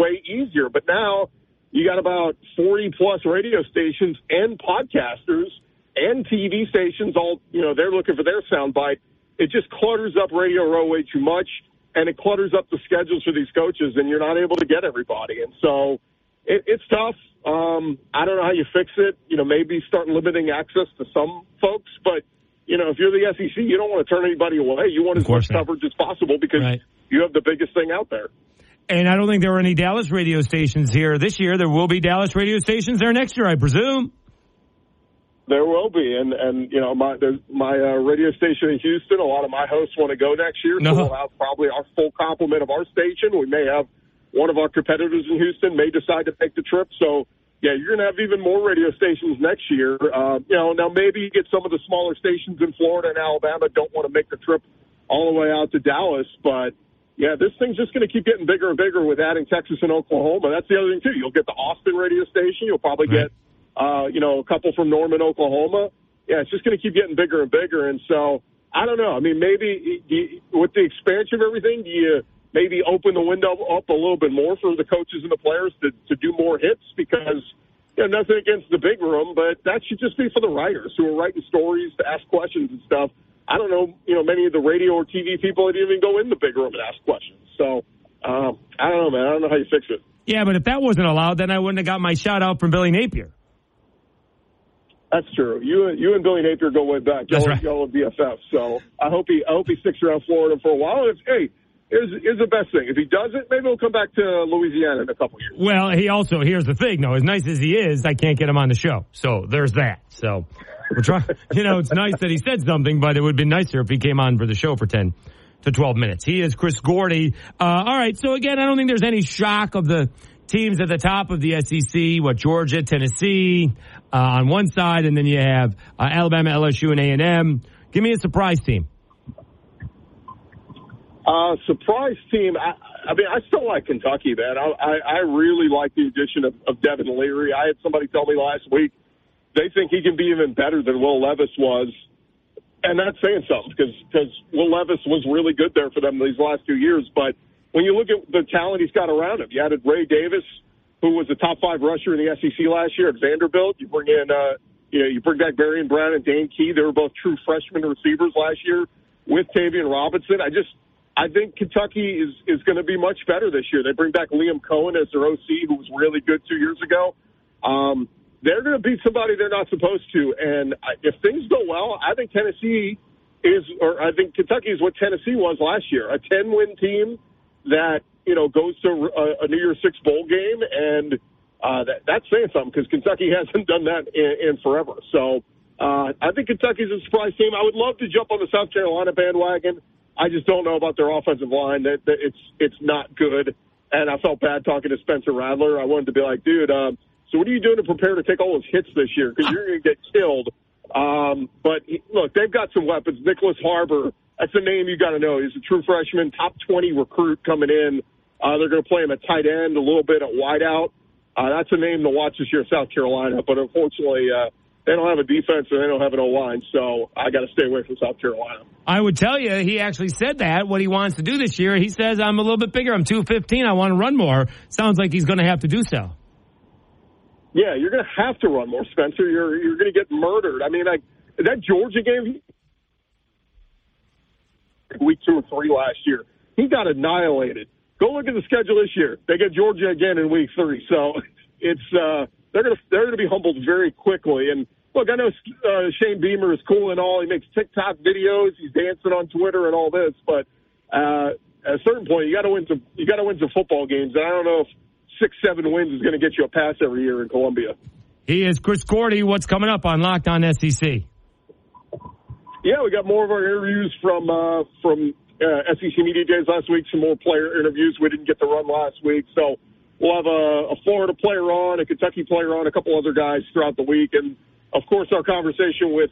way easier. But now you got about 40-plus radio stations and podcasters and TV stations. All, they're looking for their soundbite. It just clutters up Radio Row way too much, and it clutters up the schedules for these coaches, and you're not able to get everybody. And so it's tough. I don't know how you fix it. Maybe start limiting access to some folks, but if you're the SEC, you don't want to turn anybody away. You want as much coverage as possible because you have the biggest thing out there. And I don't think there were any Dallas radio stations here this year. There will be Dallas radio stations there next year, I presume. There will be. And my radio station in Houston, a lot of my hosts want to go next year. So we'll have probably our full complement of our station. We may have one of our competitors in Houston may decide to take the trip. So, yeah, you're going to have even more radio stations next year. Now maybe you get some of the smaller stations in Florida and Alabama don't want to make the trip all the way out to Dallas. But, yeah, this thing's just going to keep getting bigger and bigger with adding Texas and Oklahoma. That's the other thing, too. You'll get the Austin radio station. You'll probably get, a couple from Norman, Oklahoma. Yeah, it's just going to keep getting bigger and bigger. And so, I don't know. I mean, maybe with the expansion of everything, do you maybe open the window up a little bit more for the coaches and the players to do more hits, because nothing against the big room, but that should just be for the writers who are writing stories to ask questions and stuff. I don't know, many of the radio or TV people didn't even go in the big room and ask questions. So I don't know, man. I don't know how you fix it. Yeah, but if that wasn't allowed, then I wouldn't have got my shout out from Billy Napier. That's true. You and Billy Napier go way back. That's right. Y'all are BFFs. So I hope he sticks around Florida for a while. Here's the best thing. If he doesn't, maybe he'll come back to Louisiana in a couple years. Well, here's the thing, though. As nice as he is, I can't get him on the show. So there's that. So we're trying. It's nice that he said something, but it would have been nicer if he came on for the show for 10 to 12 minutes. He is Chris Gordy. All right. So, again, I don't think there's any shock of the teams at the top of the SEC. Georgia, Tennessee on one side, and then you have Alabama, LSU, and A&M. Give me a surprise team. Surprise team. I mean, I still like Kentucky, man. I really like the addition of Devin Leary. I had somebody tell me last week they think he can be even better than Will Levis was, and that's saying something because Will Levis was really good there for them these last 2 years. But when you look at the talent he's got around him, you added Ray Davis, who was a top 5 rusher in the SEC last year at Vanderbilt. You bring in, you bring back Berrien Brown and Dane Key. They were both true freshman receivers last year with Tavian Robinson. I think Kentucky is going to be much better this year. They bring back Liam Cohen as their OC, who was really good 2 years ago. They're going to beat somebody they're not supposed to. And if things go well, I think Kentucky is what Tennessee was last year, a 10-win team that, goes to a New Year's Six bowl game. And that's saying something because Kentucky hasn't done that in forever. So I think Kentucky's a surprise team. I would love to jump on the South Carolina bandwagon. I just don't know about their offensive line. That it's not good, and I felt bad talking to Spencer Rattler. I wanted to be like, dude, so what are you doing to prepare to take all those hits this year? Because you're going to get killed. But, look, they've got some weapons. Nicholas Harbor, that's a name you got to know. He's a true freshman, top 20 recruit coming in. They're going to play him at tight end, a little bit at wideout. That's a name to watch this year in South Carolina. But, unfortunately, they don't have a defense and they don't have an O-line, so I got to stay away from South Carolina. I would tell you, he actually said that, what he wants to do this year. He says, I'm a little bit bigger. I'm 215. I want to run more. Sounds like he's going to have to do so. Yeah, you're going to have to run more, Spencer. You're going to get murdered. I mean, that Georgia game, week 2 or 3 last year, he got annihilated. Go look at the schedule this year. They get Georgia again in week 3, so it's they're going to be humbled very quickly. And look, I know Shane Beamer is cool and all. He makes TikTok videos. He's dancing on Twitter and all this. But at a certain point, you got to win some football games. And I don't know if 6-7 wins is going to get you a pass every year in Columbia. He is Chris Gordy. What's coming up on Locked On SEC? Yeah, we got more of our interviews from SEC Media Days last week. Some more player interviews. We didn't get to run last week, so we'll have a Florida player on, a Kentucky player on, a couple other guys throughout the week, and of course, our conversation with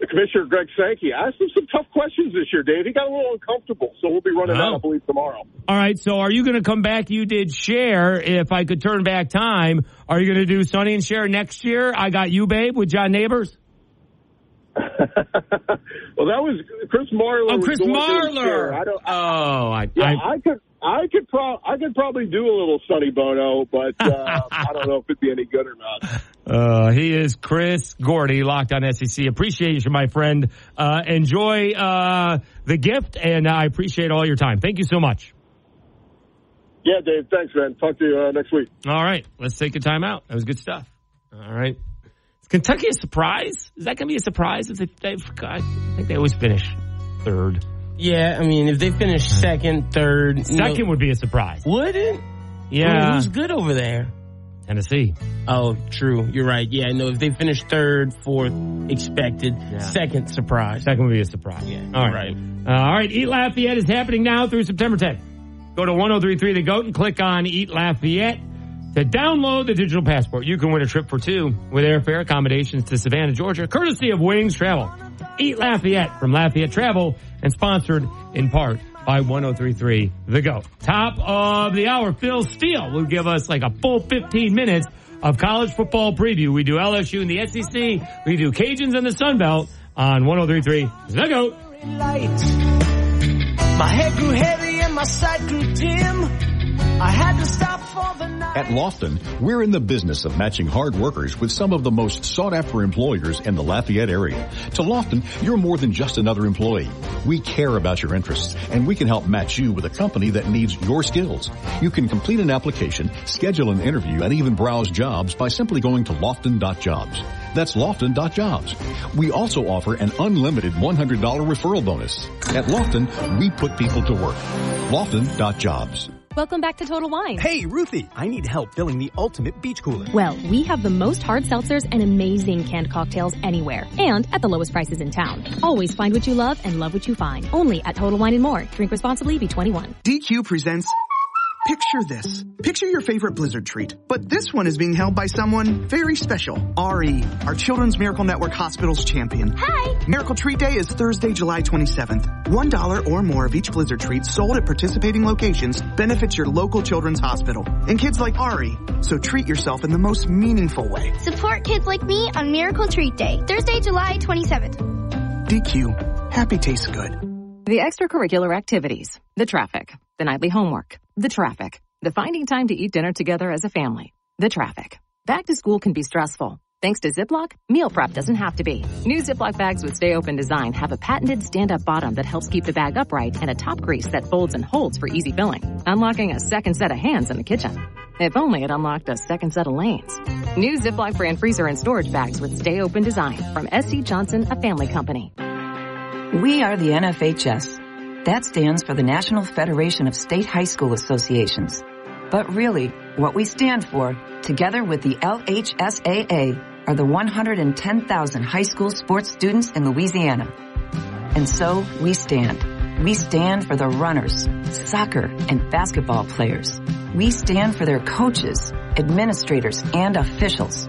the commissioner, Greg Sankey, asked him some tough questions this year, Dave. He got a little uncomfortable, so we'll be running out, I believe, tomorrow. All right, so are you going to come back? You did Cher, if I could turn back time. Are you going to do Sonny and Cher next year? I Got You, Babe, with John Neighbors? Well, that was Chris Marler. Oh, Chris Marler. I could probably do a little Sonny Bono, but I don't know if it'd be any good or not. He is Chris Gordy, Locked On SEC. Appreciate you, my friend. Enjoy the gift, and I appreciate all your time. Thank you so much. Yeah, Dave. Thanks, man. Talk to you next week. All right. Let's take a time out. That was good stuff. All right. Is Kentucky a surprise? Is that going to be a surprise? If I think they always finish third. Yeah, I mean, if they finish second, third. Second would be a surprise. Would it? Yeah. I mean, who's good over there? Tennessee. Oh, true. You're right. Yeah, no, if they finish third, fourth, expected. Yeah. Second, surprise. Second would be a surprise. Yeah. All right. All right. Eat Lafayette is happening now through September 10th. Go to 1033 The Goat and click on Eat Lafayette. To download the digital passport, you can win a trip for two with airfare accommodations to Savannah, Georgia, courtesy of Wings Travel. Eat Lafayette from Lafayette Travel and sponsored in part by 1033 The Go. Top of the hour, Phil Steele will give us like a full 15 minutes of college football preview. We do LSU and the SEC. We do Cajuns and the Sun Belt on 1033 The Go. My head grew heavy and my sight grew dim. I had to stop for the night. At Lofton, we're in the business of matching hard workers with some of the most sought-after employers in the Lafayette area. To Lofton, you're more than just another employee. We care about your interests, and we can help match you with a company that needs your skills. You can complete an application, schedule an interview, and even browse jobs by simply going to lofton.jobs. That's lofton.jobs. We also offer an unlimited $100 referral bonus. At Lofton, we put people to work. Lofton.jobs. Welcome back to Total Wine. Hey, Ruthie, I need help filling the ultimate beach cooler. Well, we have the most hard seltzers and amazing canned cocktails anywhere and at the lowest prices in town. Always find what you love and love what you find. Only at Total Wine & More. Drink responsibly. Be 21. DQ presents... Picture this. Picture your favorite Blizzard treat, but this one is being held by someone very special. RE, our Children's Miracle Network Hospital's champion. Hi! Miracle Treat Day is Thursday, July 27th. $1 or more of each Blizzard treat sold at participating locations benefits your local children's hospital and kids like RE, so treat yourself in the most meaningful way. Support kids like me on Miracle Treat Day, Thursday, July 27th. DQ. Happy tastes good. The extracurricular activities, the traffic, the nightly homework, the traffic, the finding time to eat dinner together as a family, the traffic. Back to school can be stressful. Thanks to Ziploc, meal prep doesn't have to be. New Ziploc bags with Stay Open design have a patented stand-up bottom that helps keep the bag upright and a top grease that folds and holds for easy filling, unlocking a second set of hands in the kitchen. If only it unlocked a second set of lanes. New Ziploc brand freezer and storage bags with Stay Open design from S.C. Johnson, a family company. We are the NFHS. That stands for the National Federation of State High School Associations. But really, what we stand for, together with the LHSAA, are the 110,000 high school sports students in Louisiana. And so we stand. We stand for the runners, soccer, and basketball players. We stand for their coaches, administrators, and officials.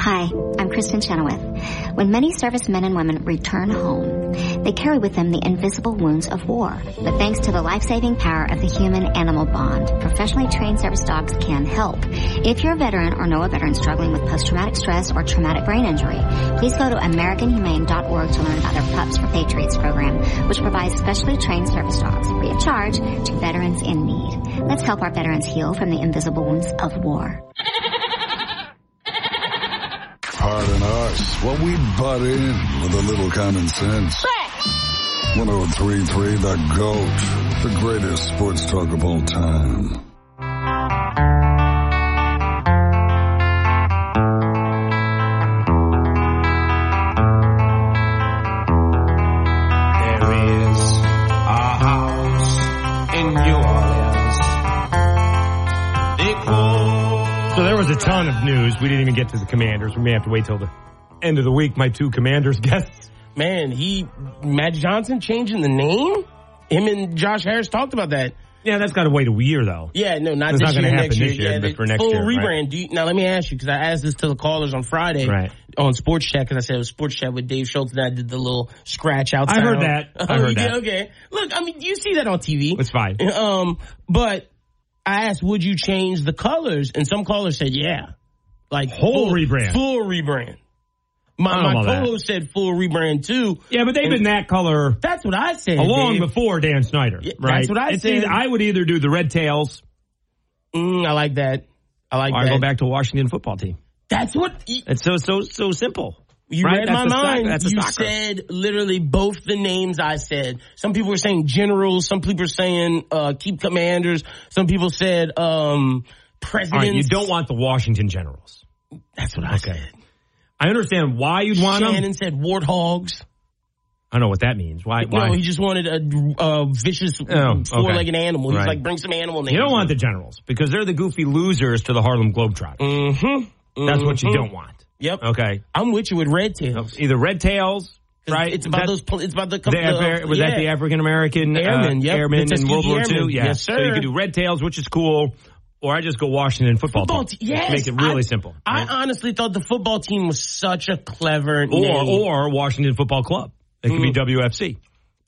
Hi, I'm Kristen Chenoweth. When many servicemen and women return home, they carry with them the invisible wounds of war. But thanks to the life-saving power of the human-animal bond, professionally trained service dogs can help. If you're a veteran or know a veteran struggling with post-traumatic stress or traumatic brain injury, please go to AmericanHumane.org to learn about their Pups for Patriots program, which provides specially trained service dogs free of charge to veterans in need. Let's help our veterans heal from the invisible wounds of war. Pardon us while we butt in with a little common sense. 1033 The GOAT, the greatest sports talk of all time. ton of news. We didn't even get to the Commanders. We may have to wait till the end of the week. My two Commanders guests. Man, Matt Johnson changing the name? Him and Josh Harris talked about that. Yeah, that's got to wait a year, though. Yeah, no, not this year, next year. It's not going to happen this year, but for next year. Full rebrand. Right? Now, let me ask you, because I asked this to the callers on Friday on Sports Chat, because I said it was Sports Chat with Dave Schultz, and I did the little scratch outside. I heard that. Okay. Look, I mean, you see that on TV. It's fine. But I asked, would you change the colors? And some callers said, yeah. Like, whole rebrand. Full rebrand. My co-host said full rebrand too. Yeah, but they've been that color. That's what I said. Before Dan Snyder, right? That's what I said. I would either do the Red Tails. I like that. Or go back to Washington football team. That's what. It's so simple. You right? read that's my mind. You said literally both the names I said. Some people were saying generals. Some people were saying keep commanders. Some people said presidents. All right, you don't want the Washington Generals. That's what I said. I understand why you'd want them. Shannon said warthogs. I don't know what that means. Why? No, he just wanted a vicious four-legged animal. He's like, bring some animal names. You don't want the Generals because they're the goofy losers to the Harlem Globetrotters. Mm-hmm. Mm-hmm. That's what you don't want. Yep. Okay. I'm with you with Red Tails. Either Red Tails. Right. It's about It's about the Was that the African American airmen in World War II? Yeah. Yes, sir. So you could do Red Tails, which is cool. Or I just go Washington football team. Yes. Make it really simple. Right? I honestly thought the football team was such a clever name. Or Washington Football Club. It could be WFC.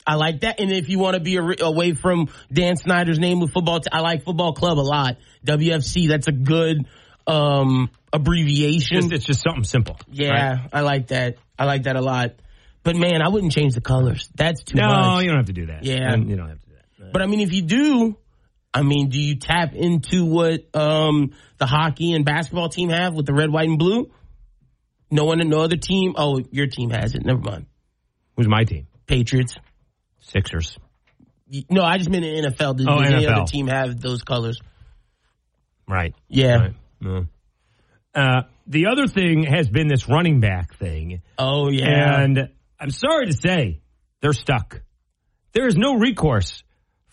I like that. And if you want to be away from Dan Snyder's name with football, I like football club a lot. WFC, that's a good abbreviation. It's just something simple. Yeah, right? I like that. I like that a lot. But, man, I wouldn't change the colors. That's too much. No, you don't have to do that. Yeah. You don't have to do that. But, I mean, if you do... I mean, do you tap into what the hockey and basketball team have with the red, white, and blue? No other team? Oh, your team has it. Never mind. Who's my team? Patriots. Sixers. No, I just meant the NFL. Does any other team have those colors? Right. Yeah. Right. No. The other thing has been this running back thing. Oh, yeah. And I'm sorry to say, they're stuck. There is no recourse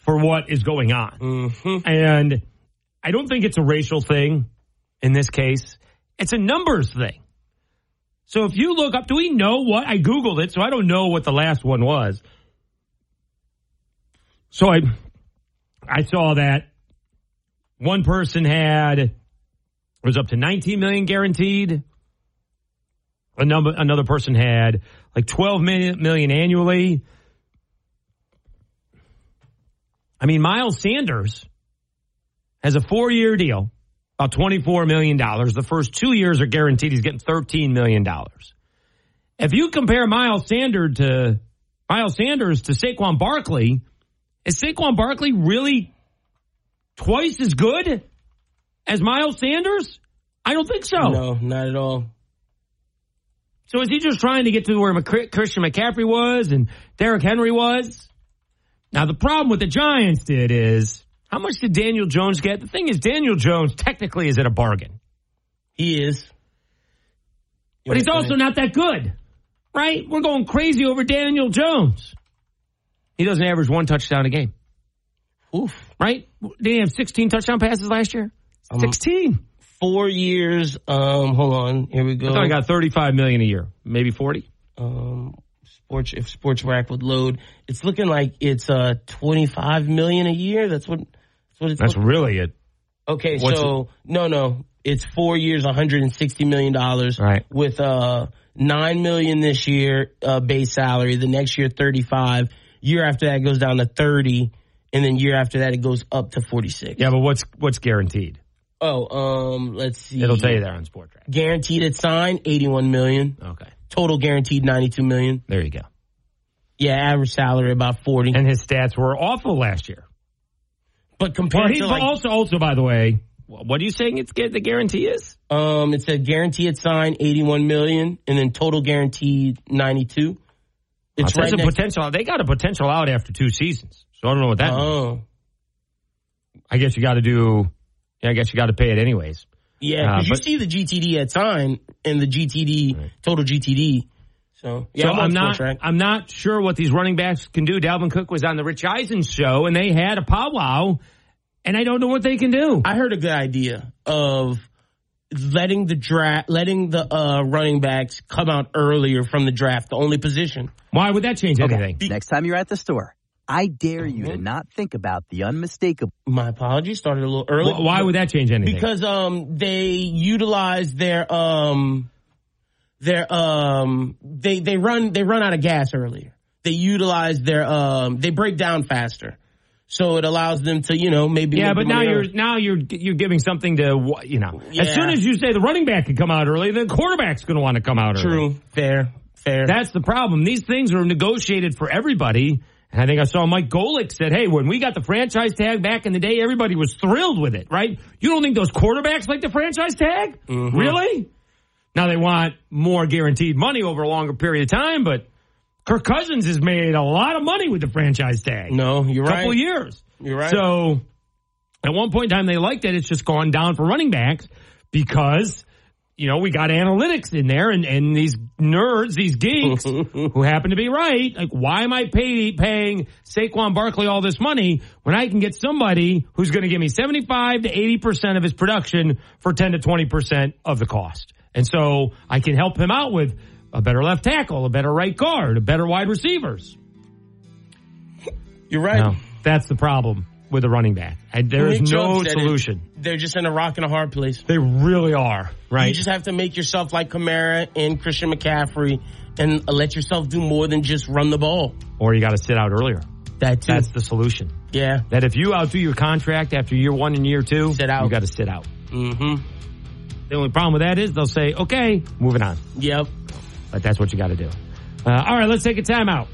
for what is going on. Mm-hmm. And I don't think it's a racial thing in this case. It's a numbers thing. So if you look up, do we know what? I Googled it, so I don't know what the last one was. So I saw that one person was up to $19 million guaranteed. Another person had like $12 million annually. I mean, Miles Sanders has a 4-year deal, about $24 million. The first 2 years are guaranteed. He's getting $13 million. If you compare Miles Sanders to Saquon Barkley, is Saquon Barkley really twice as good as Miles Sanders? I don't think so. No, not at all. So is he just trying to get to where Christian McCaffrey was and Derrick Henry was? Now, the problem with the Giants did is, how much did Daniel Jones get? The thing is, Daniel Jones technically is at a bargain. He is. But he's also not that good, right? We're going crazy over Daniel Jones. He doesn't average one touchdown a game. Oof. Right? Did he have 16 touchdown passes last year? 16. 4 years. Hold on. Here we go. I thought I got $35 million a year. Maybe 40. If Sports Rack would load, it's looking like it's $25 million a year. That's what it's. That's really it. Okay, no, it's 4 years, $160 million. Right. With $9 million this year base salary. The next year, 35. Year after that, it goes down to 30, and then year after that, it goes up to 46. Yeah, but what's guaranteed? Oh, let's see. It'll tell you there on Sports Rack. Guaranteed at sign, $81 million. Okay. Total guaranteed $92 million. There you go. Yeah, average salary about 40. And his stats were awful last year. But compared to also by the way, what are you saying? It's the guarantee is. It said guarantee at sign $81 million, and then total guaranteed 92. It's right next potential. They got a potential out after 2 seasons. So I don't know what that means. I guess you got to do. I guess you got to pay it anyways. Yeah, because you see the GTD at sign and the GTD, right. Total GTD. So, yeah, so I'm not sure what these running backs can do. Dalvin Cook was on the Rich Eisen show, and they had a powwow, and I don't know what they can do. I heard a good idea of letting the running backs come out earlier from the draft, the only position. Why would that change anything? Okay. Next time you're at the store, I dare you to not think about the unmistakable. My apologies, started a little early. Why would that change anything? Because they utilized they run out of gas earlier. They utilize they break down faster. So it allows them to, maybe. Yeah, but now you're giving something to, Yeah. As soon as you say the running back can come out early, the quarterback's going to want to come out early. True. Fair. That's the problem. These things are negotiated for everybody. And I think I saw Mike Golick said, hey, when we got the franchise tag back in the day, everybody was thrilled with it, right? You don't think those quarterbacks like the franchise tag? Mm-hmm. Really? Now they want more guaranteed money over a longer period of time, but Kirk Cousins has made a lot of money with the franchise tag. No, you're right. A couple of years. You're right. So at one point in time, they liked it. It's just gone down for running backs because, we got analytics in there and these nerds, these geeks who happen to be right. Like, why am I paying Saquon Barkley all this money when I can get somebody who's going to give me 75 to 80% of his production for 10 to 20% of the cost? And so I can help him out with a better left tackle, a better right guard, a better wide receivers. You're right. No, that's the problem with a running back. There is no solution. They're just in a rock and a hard place. They really are, right? You just have to make yourself like Kamara and Christian McCaffrey and let yourself do more than just run the ball. Or you got to sit out earlier. That too. That's the solution. Yeah. That if you outdo your contract after year one and year two, you got to sit out. Mm-hmm. The only problem with that is they'll say, okay, moving on. Yep. But that's what you got to do. All right, let's take a timeout.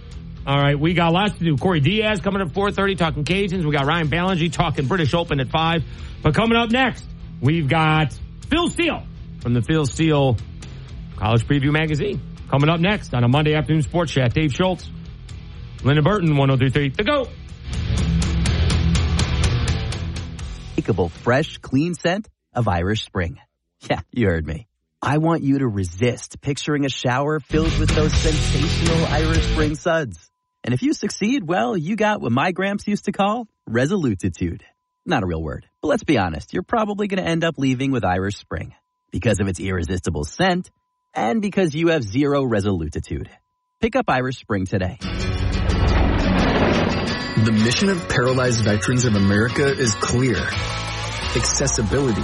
All right, we got lots to do. Cory Diaz coming up at 4:30, talking Cajuns. We got Ryan Ballengee talking British Open at 5. But coming up next, we've got Phil Steele from the Phil Steele College Preview Magazine. Coming up next on a Monday afternoon sports chat, Dave Schultz, Lyndon Burton, 103.3 The Goat. Makeable, fresh, clean scent of Irish Spring. Yeah, you heard me. I want you to resist picturing a shower filled with those sensational Irish Spring suds. And if you succeed, well, you got what my gramps used to call resolutitude. Not a real word, but let's be honest. You're probably going to end up leaving with Irish Spring because of its irresistible scent and because you have zero resolutitude. Pick up Irish Spring today. The mission of Paralyzed Veterans of America is clear. Accessibility.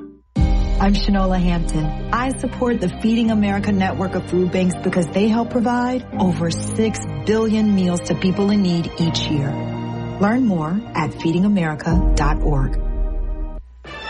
I'm Shanola Hampton. I support the Feeding America network of food banks because they help provide over 6 billion meals to people in need each year. Learn more at feedingamerica.org.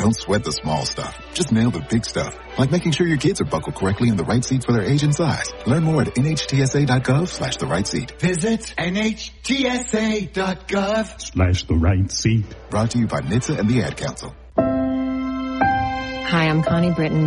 Don't sweat the small stuff. Just nail the big stuff, like making sure your kids are buckled correctly in the right seat for their age and size. Learn more at NHTSA.gov/the right seat. Visit NHTSA.gov/the right seat. Brought to you by NHTSA and the Ad Council. Hi, I'm Connie Britton.